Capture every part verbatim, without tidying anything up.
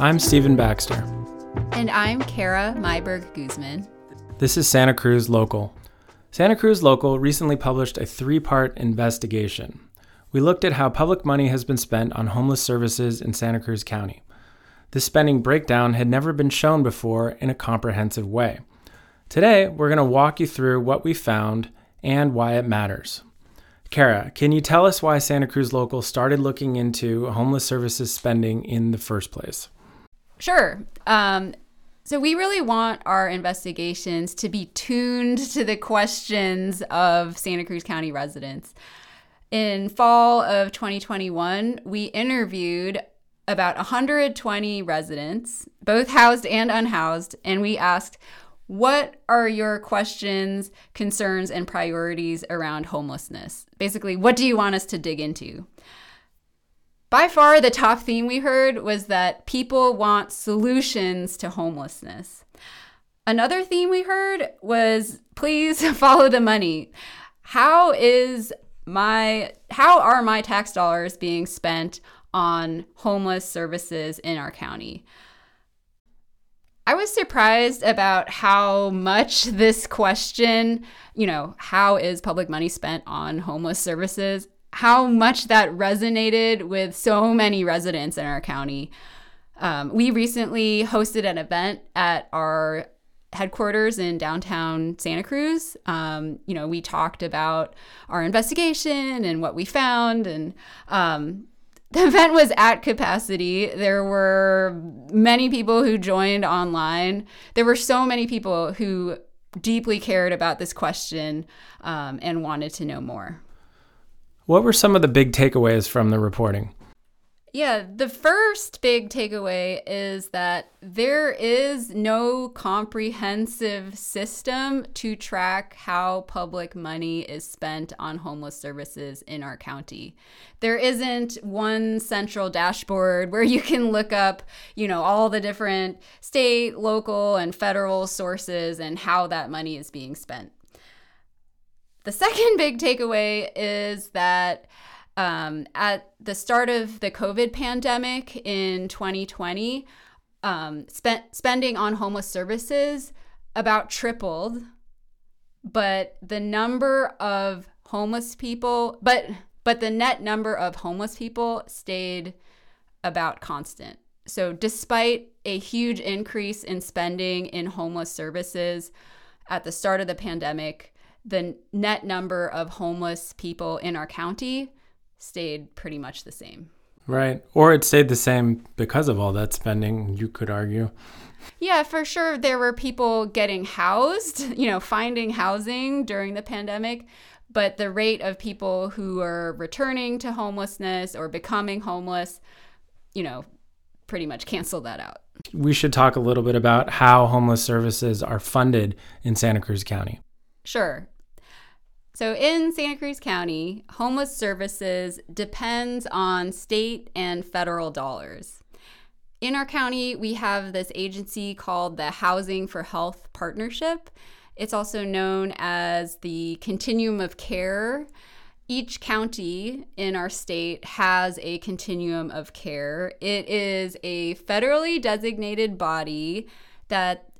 I'm Stephen Baxter. And I'm Kara Meiburg-Guzman. This is Santa Cruz Local. Santa Cruz Local recently published a three-part investigation. We looked at how public money has been spent on homeless services in Santa Cruz County. This spending breakdown had never been shown before in a comprehensive way. Today, we're going to walk you through what we found and why it matters. Kara, can you tell us why Santa Cruz Local started looking into homeless services spending in the first place? Sure. Um, so we really want our investigations to be tuned to the questions of Santa Cruz County residents. In fall of twenty twenty-one, we interviewed about one hundred twenty residents, both housed and unhoused, and we asked, what are your questions, concerns, and priorities around homelessness? Basically, what do you want us to dig into? By far, the top theme we heard was that people want solutions to homelessness. Another theme we heard was, please follow the money. How is my, how are my tax dollars being spent on homeless services in our county? I was surprised about how much this question, you know, how is public money spent on homeless services, how much that resonated with so many residents in our county. Um, we recently hosted an event at our headquarters in downtown Santa Cruz. Um, you know, we talked about our investigation and what we found, and um the event was at capacity. There were many people who joined online. There were so many people who deeply cared about this question um, and wanted to know more. What were some of the big takeaways from the reporting? Yeah, the first big takeaway is that there is no comprehensive system to track how public money is spent on homeless services in our county. There isn't one central dashboard where you can look up, you know, all the different state, local, and federal sources and how that money is being spent. The second big takeaway is that Um, at the start of the COVID pandemic in twenty twenty, um, spent, spending on homeless services about tripled, but the number of homeless people, but but the net number of homeless people stayed about constant. So despite a huge increase in spending in homeless services at the start of the pandemic, the net number of homeless people in our county stayed pretty much the same. Right. Or it stayed the same because of all that spending, you could argue. Yeah, for sure. There were people getting housed, you know, finding housing during the pandemic, but the rate of people who are returning to homelessness or becoming homeless, you know, pretty much canceled that out. We should talk a little bit about how homeless services are funded in Santa Cruz County. Sure. So in Santa Cruz County, homeless services depends on state and federal dollars. In our county, we have this agency called the Housing for Health Partnership. It's also known as the Continuum of Care. Each county in our state has a Continuum of Care. It is a federally designated body that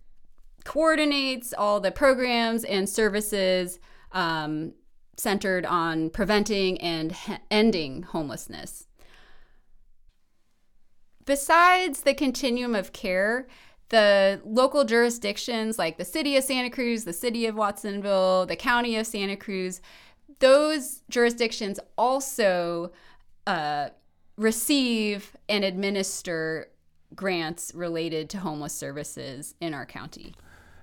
coordinates all the programs and services Um, centered on preventing and he- ending homelessness. Besides the continuum of care, the local jurisdictions like the city of Santa Cruz, the city of Watsonville, the county of Santa Cruz, those jurisdictions also uh, receive and administer grants related to homeless services in our county.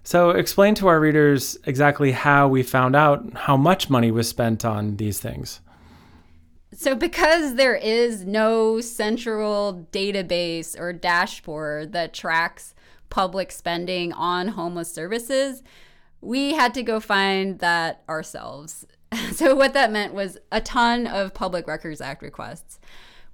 So explain to our readers exactly how we found out how much money was spent on these things. So because there is no central database or dashboard that tracks public spending on homeless services, we had to go find that ourselves. So what that meant was a ton of Public Records Act requests.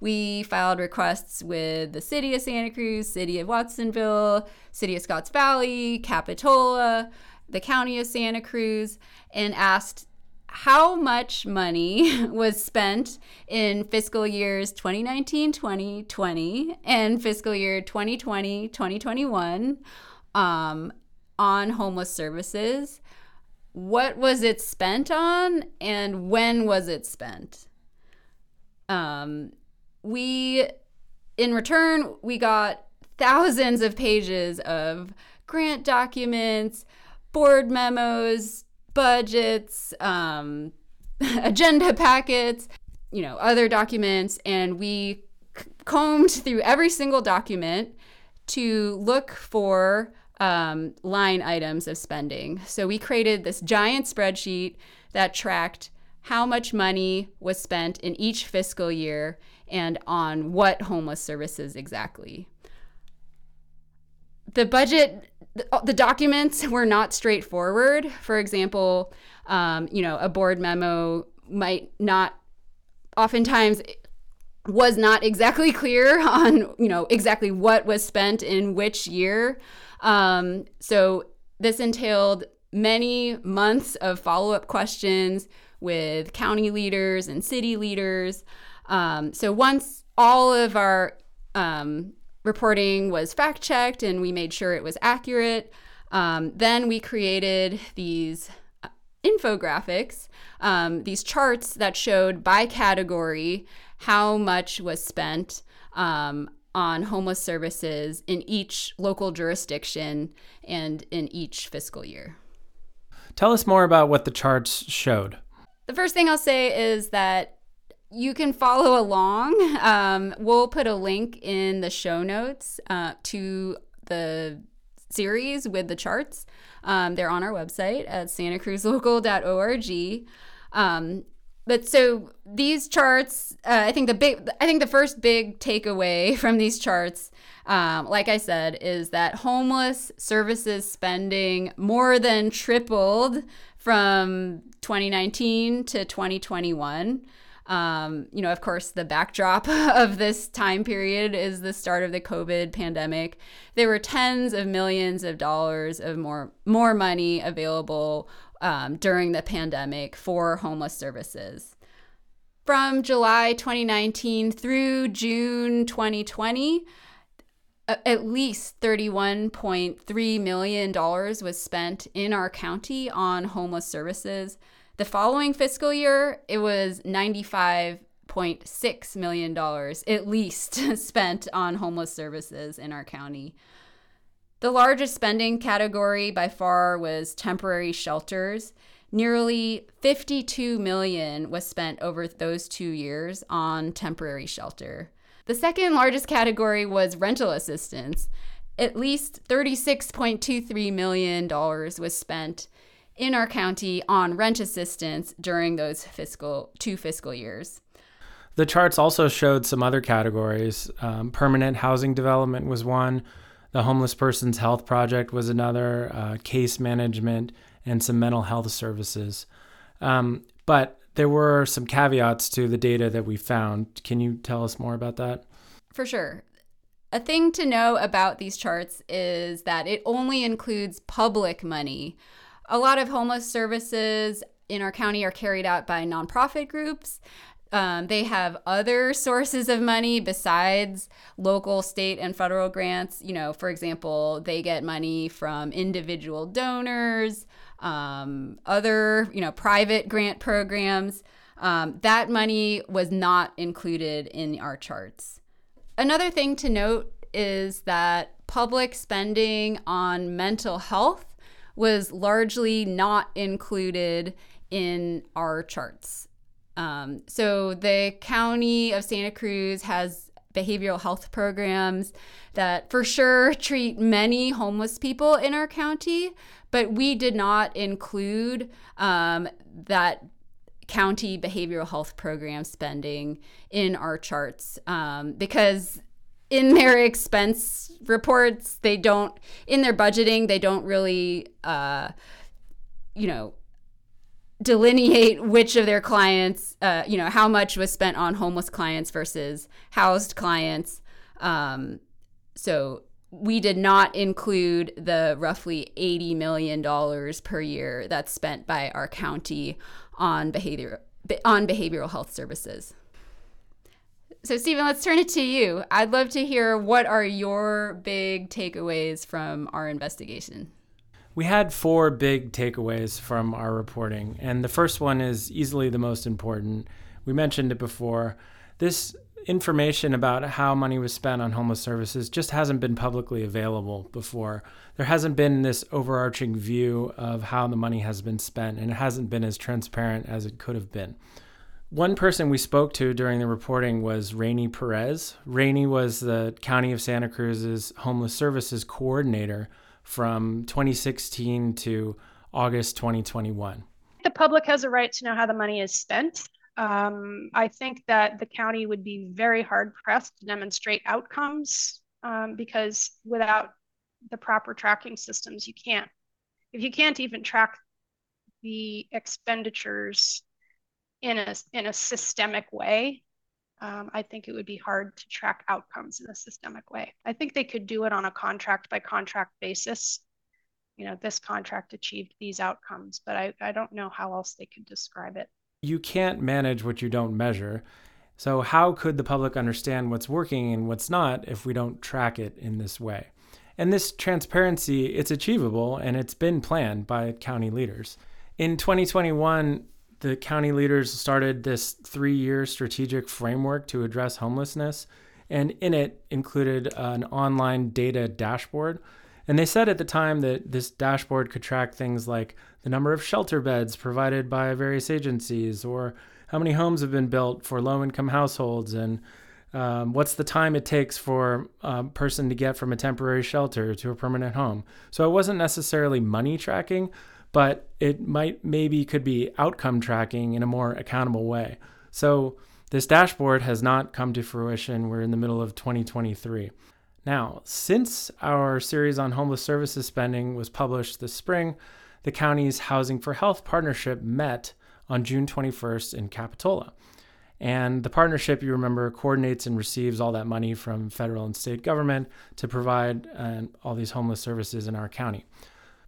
We filed requests with the city of Santa Cruz, city of Watsonville, city of Scotts Valley, Capitola, the county of Santa Cruz, and asked how much money was spent in fiscal years twenty nineteen twenty twenty and fiscal year twenty twenty twenty twenty-one um, on homeless services? What was it spent on, and when was it spent? Um, we, in return, we got thousands of pages of grant documents, board memos, budgets, um, agenda packets, you know, other documents, and we c- combed through every single document to look for um, line items of spending. So we created this giant spreadsheet that tracked how much money was spent in each fiscal year and on what homeless services exactly. The budget, the documents were not straightforward. For example, um, you know, a board memo might not, oftentimes was not exactly clear on, you know, exactly what was spent in which year. Um, so this entailed many months of follow-up questions with county leaders and city leaders. Um, so once all of our um, reporting was fact-checked and we made sure it was accurate, um, then we created these infographics, um, these charts that showed by category how much was spent um, on homeless services in each local jurisdiction and in each fiscal year. Tell us more about what the charts showed. The first thing I'll say is that you can follow along. Um, we'll put a link in the show notes uh, to the series with the charts. Um, they're on our website at santa cruz local dot org. Um, but so these charts, uh, I think the big, I think the first big takeaway from these charts, um, like I said, is that homeless services spending more than tripled from twenty nineteen to twenty twenty-one. Um, you know, of course, the backdrop of this time period is the start of the COVID pandemic. There were tens of millions of dollars of more more money available um, during the pandemic for homeless services. From July twenty nineteen through June twenty twenty, at least thirty-one point three million dollars was spent in our county on homeless services. The following fiscal year, it was ninety-five point six million dollars at least spent on homeless services in our county. The largest spending category by far was temporary shelters. Nearly fifty-two million dollars was spent over those two years on temporary shelter. The second largest category was rental assistance. At least thirty-six point two three million dollars was spent in our county on rent assistance during those fiscal two fiscal years. The charts also showed some other categories. Um, permanent housing development was one. The homeless person's health project was another. Uh, case management and some mental health services. Um, but there were some caveats to the data that we found. Can you tell us more about that? For sure. A thing to know about these charts is that it only includes public money. A lot of homeless services in our county are carried out by nonprofit groups. Um, they have other sources of money besides local, state, and federal grants. You know, for example, they get money from individual donors, um, other, you know, private grant programs. Um, that money was not included in our charts. Another thing to note is that public spending on mental health was largely not included in our charts. Um, so the county of Santa Cruz has behavioral health programs that for sure treat many homeless people in our county, but we did not include um, that county behavioral health program spending in our charts um, because in their expense reports, they don't, in their budgeting, they don't really, uh, you know, delineate which of their clients, uh, you know, how much was spent on homeless clients versus housed clients. Um, so we did not include the roughly eighty million dollars per year that's spent by our county on behavior on behavioral health services. So Stephen, let's turn it to you. I'd love to hear, what are your big takeaways from our investigation? We had four big takeaways from our reporting, and the first one is easily the most important. We mentioned it before. This information about how money was spent on homeless services just hasn't been publicly available before. There hasn't been this overarching view of how the money has been spent, and it hasn't been as transparent as it could have been. One person we spoke to during the reporting was Rainey Perez. Rainey was the County of Santa Cruz's Homeless Services Coordinator from twenty sixteen to August twenty twenty-one. The public has a right to know how the money is spent. Um, I think that the county would be very hard pressed to demonstrate outcomes um, because without the proper tracking systems, you can't. If you can't even track the expenditures in a in a systemic way, um, I think it would be hard to track outcomes in a systemic way. I think they could do it on a contract by contract basis. You know, this contract achieved these outcomes, but I, I don't know how else they could describe it. You can't manage what you don't measure. So how could the public understand what's working and what's not if we don't track it in this way? And this transparency, it's achievable, and it's been planned by county leaders. In twenty twenty-one, the county leaders started this three-year strategic framework to address homelessness, and in it included an online data dashboard. And they said at the time that this dashboard could track things like the number of shelter beds provided by various agencies, or how many homes have been built for low-income households, and um, what's the time it takes for a person to get from a temporary shelter to a permanent home. So it wasn't necessarily money tracking, but it might maybe could be outcome tracking in a more accountable way. So this dashboard has not come to fruition. We're in the middle of twenty twenty-three. Now, since our series on homeless services spending was published this spring, the county's Housing for Health Partnership met on June twenty-first in Capitola. And the partnership, you remember, coordinates and receives all that money from federal and state government to provide uh, all these homeless services in our county.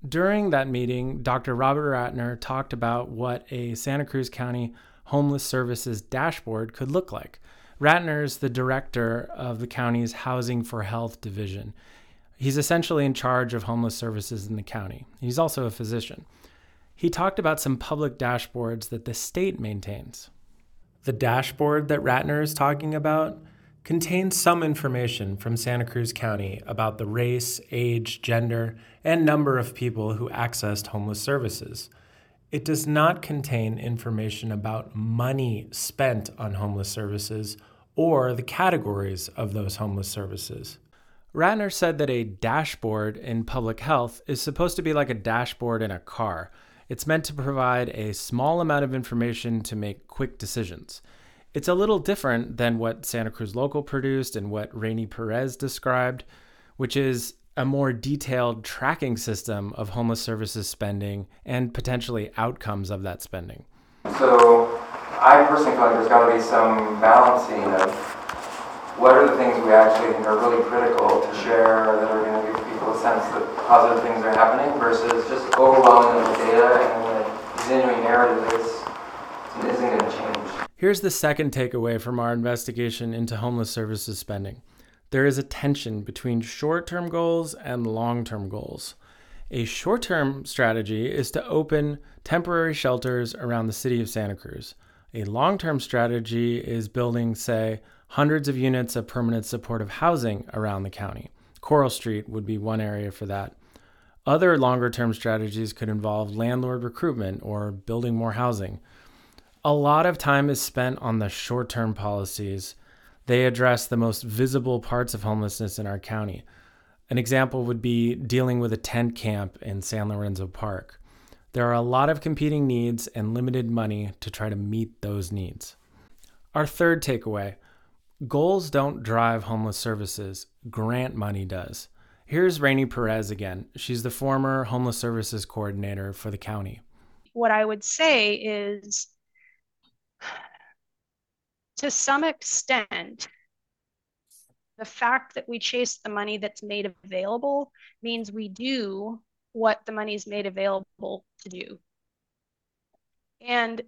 During that meeting, Doctor Robert Ratner talked about what a Santa Cruz County homeless services dashboard could look like. Ratner is the director of the county's Housing for Health division. He's essentially in charge of homeless services in the county. He's also a physician. He talked about some public dashboards that the state maintains. The dashboard that Ratner is talking about contains some information from Santa Cruz County about the race, age, gender, and number of people who accessed homeless services. It does not contain information about money spent on homeless services or the categories of those homeless services. Ratner said that a dashboard in public health is supposed to be like a dashboard in a car. It's meant to provide a small amount of information to make quick decisions. It's a little different than what Santa Cruz Local produced and what Rainey Perez described, which is a more detailed tracking system of homeless services spending and potentially outcomes of that spending. So I personally feel like there's got to be some balancing of what are the things we actually think are really critical to share that are going to give people a sense that positive things are happening versus just overwhelming the data and the continuing narrative that is, isn't going to change. Here's the second takeaway from our investigation into homeless services spending. There is a tension between short-term goals and long-term goals. A short-term strategy is to open temporary shelters around the city of Santa Cruz. A long-term strategy is building, say, hundreds of units of permanent supportive housing around the county. Coral Street would be one area for that. Other longer-term strategies could involve landlord recruitment or building more housing. A lot of time is spent on the short-term policies. They address the most visible parts of homelessness in our county. An example would be dealing with a tent camp in San Lorenzo Park. There are a lot of competing needs and limited money to try to meet those needs. Our third takeaway, goals don't drive homeless services, grant money does. Here's Rainey Perez again. She's the former homeless services coordinator for the county. What I would say is, to some extent, the fact that we chase the money that's made available means we do what the money's made available to do. And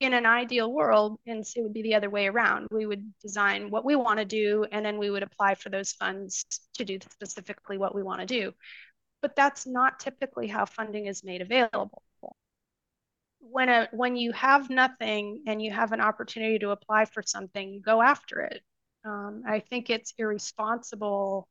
in an ideal world, and it would be the other way around. We would design what we want to do, and then we would apply for those funds to do specifically what we want to do. But that's not typically how funding is made available. When, a, when you have nothing and you have an opportunity to apply for something, you go after it. Um, I think it's irresponsible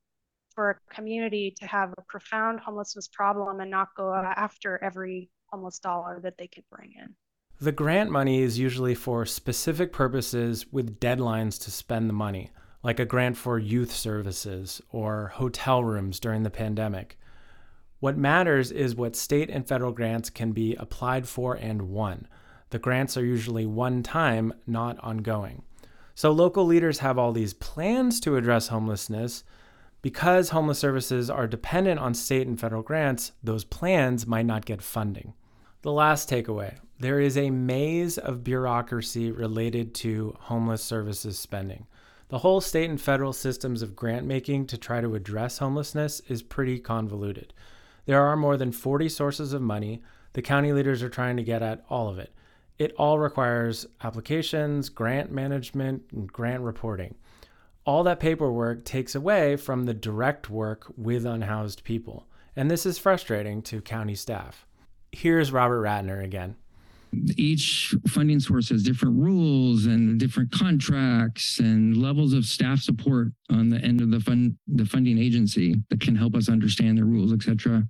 for a community to have a profound homelessness problem and not go after every homeless dollar that they can bring in. The grant money is usually for specific purposes with deadlines to spend the money, like a grant for youth services or hotel rooms during the pandemic. What matters is what state and federal grants can be applied for and won. The grants are usually one-time, not ongoing. So local leaders have all these plans to address homelessness. Because homeless services are dependent on state and federal grants, those plans might not get funding. The last takeaway, there is a maze of bureaucracy related to homeless services spending. The whole state and federal systems of grant making to try to address homelessness is pretty convoluted. There are more than forty sources of money. The county leaders are trying to get at all of it. It all requires applications, grant management, and grant reporting. All that paperwork takes away from the direct work with unhoused people. And this is frustrating to county staff. Here's Robert Ratner again. Each funding source has different rules and different contracts and levels of staff support on the end of the fund, the funding agency that can help us understand the rules, et cetera.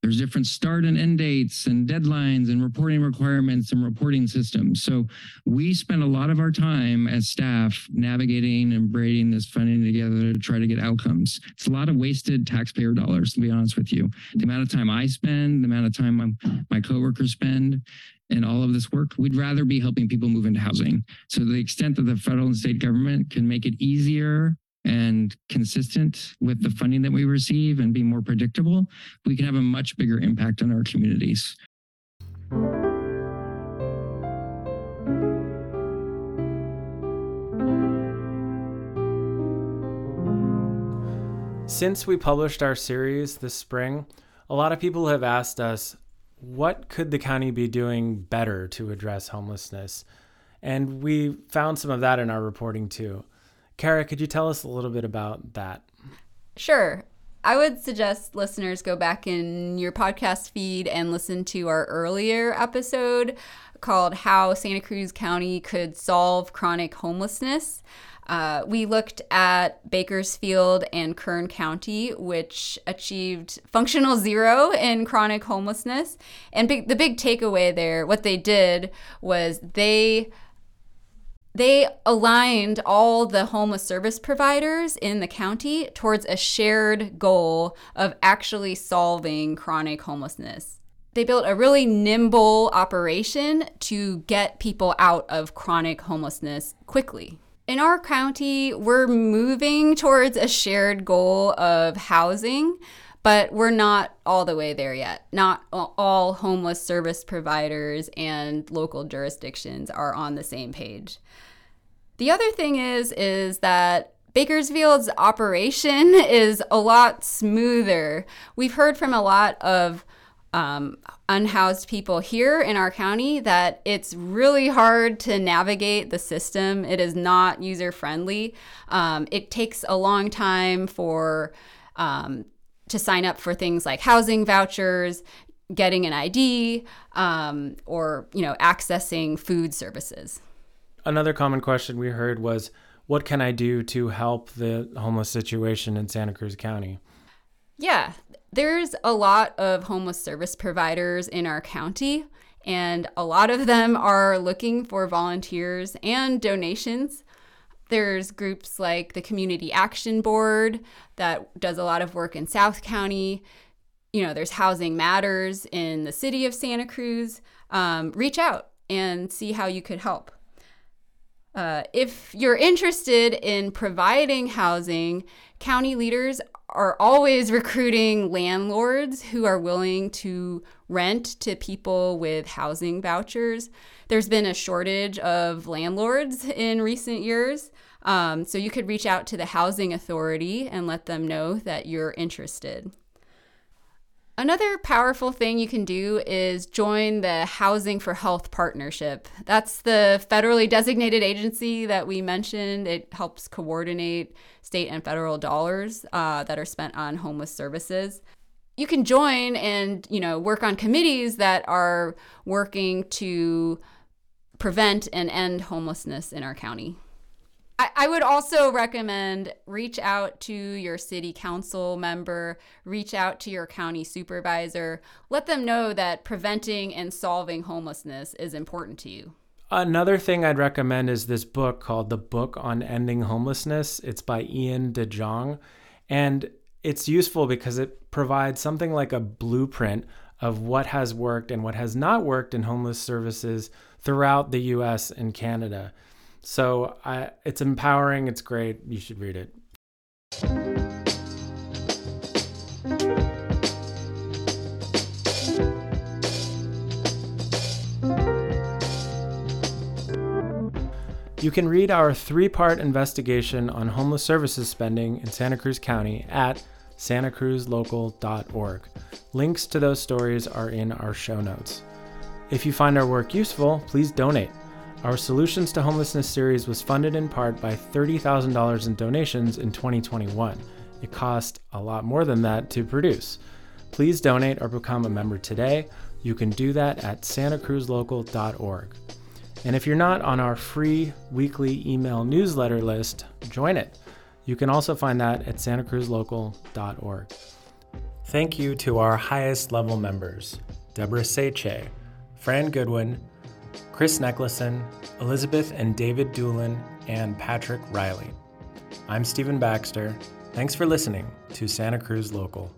There's different start and end dates and deadlines and reporting requirements and reporting systems. So we spend a lot of our time as staff navigating and braiding this funding together to try to get outcomes. It's a lot of wasted taxpayer dollars, to be honest with you. The amount of time I spend, the amount of time my, my coworkers spend, and all of this work, we'd rather be helping people move into housing. So to the extent that the federal and state government can make it easier and consistent with the funding that we receive and be more predictable, we can have a much bigger impact on our communities. Since we published our series this spring, a lot of people have asked us, what could the county be doing better to address homelessness? And we found some of that in our reporting too. Kara, could you tell us a little bit about that? Sure. I would suggest listeners go back in your podcast feed and listen to our earlier episode called How Santa Cruz County Could Solve Chronic Homelessness. Uh, we looked at Bakersfield and Kern County, which achieved functional zero in chronic homelessness. And big, the big takeaway there, what they did was they they aligned all the homeless service providers in the county towards a shared goal of actually solving chronic homelessness. They built a really nimble operation to get people out of chronic homelessness quickly. In our county, we're moving towards a shared goal of housing, but we're not all the way there yet. Not all homeless service providers and local jurisdictions are on the same page. The other thing is, is that Bakersfield's operation is a lot smoother. We've heard from a lot of Um, unhoused people here in our county that it's really hard to navigate the system. It is not user friendly. Um, it takes a long time for um, to sign up for things like housing vouchers, getting an I D, um, or you know, accessing food services. Another common question we heard was, "What can I do to help the homeless situation in Santa Cruz County?" Yeah. There's a lot of homeless service providers in our county, and a lot of them are looking for volunteers and donations. There's groups like the Community Action Board that does a lot of work in South County. You know, there's Housing Matters in the city of Santa Cruz. Um, reach out and see how you could help. Uh, if you're interested in providing housing, county leaders are always recruiting landlords who are willing to rent to people with housing vouchers. There's been a shortage of landlords in recent years, um, so you could reach out to the housing authority and let them know that you're interested. Another powerful thing you can do is join the Housing for Health Partnership. That's the federally designated agency that we mentioned. It helps coordinate state and federal dollars uh, that are spent on homeless services. You can join and, you know, work on committees that are working to prevent and end homelessness in our county. I would also recommend reach out to your city council member, reach out to your county supervisor. Let them know that preventing and solving homelessness is important to you. Another thing I'd recommend is this book called The Book on Ending Homelessness. It's by Ian DeJong, and it's useful because it provides something like a blueprint of what has worked and what has not worked in homeless services throughout the U S and Canada. So I, it's empowering, it's great, you should read it. You can read our three-part investigation on homeless services spending in Santa Cruz County at santa cruz local dot org. Links to those stories are in our show notes. If you find our work useful, please donate. Our Solutions to Homelessness series was funded in part by thirty thousand dollars in donations in twenty twenty-one. It cost a lot more than that to produce. Please donate or become a member today. You can do that at santa cruz local dot org. And if you're not on our free weekly email newsletter list, join it. You can also find that at santa cruz local dot org. Thank you to our highest level members, Deborah Seche, Fran Goodwin, Chris Neckleson, Elizabeth and David Doolin, and Patrick Riley. I'm Stephen Baxter. Thanks for listening to Santa Cruz Local.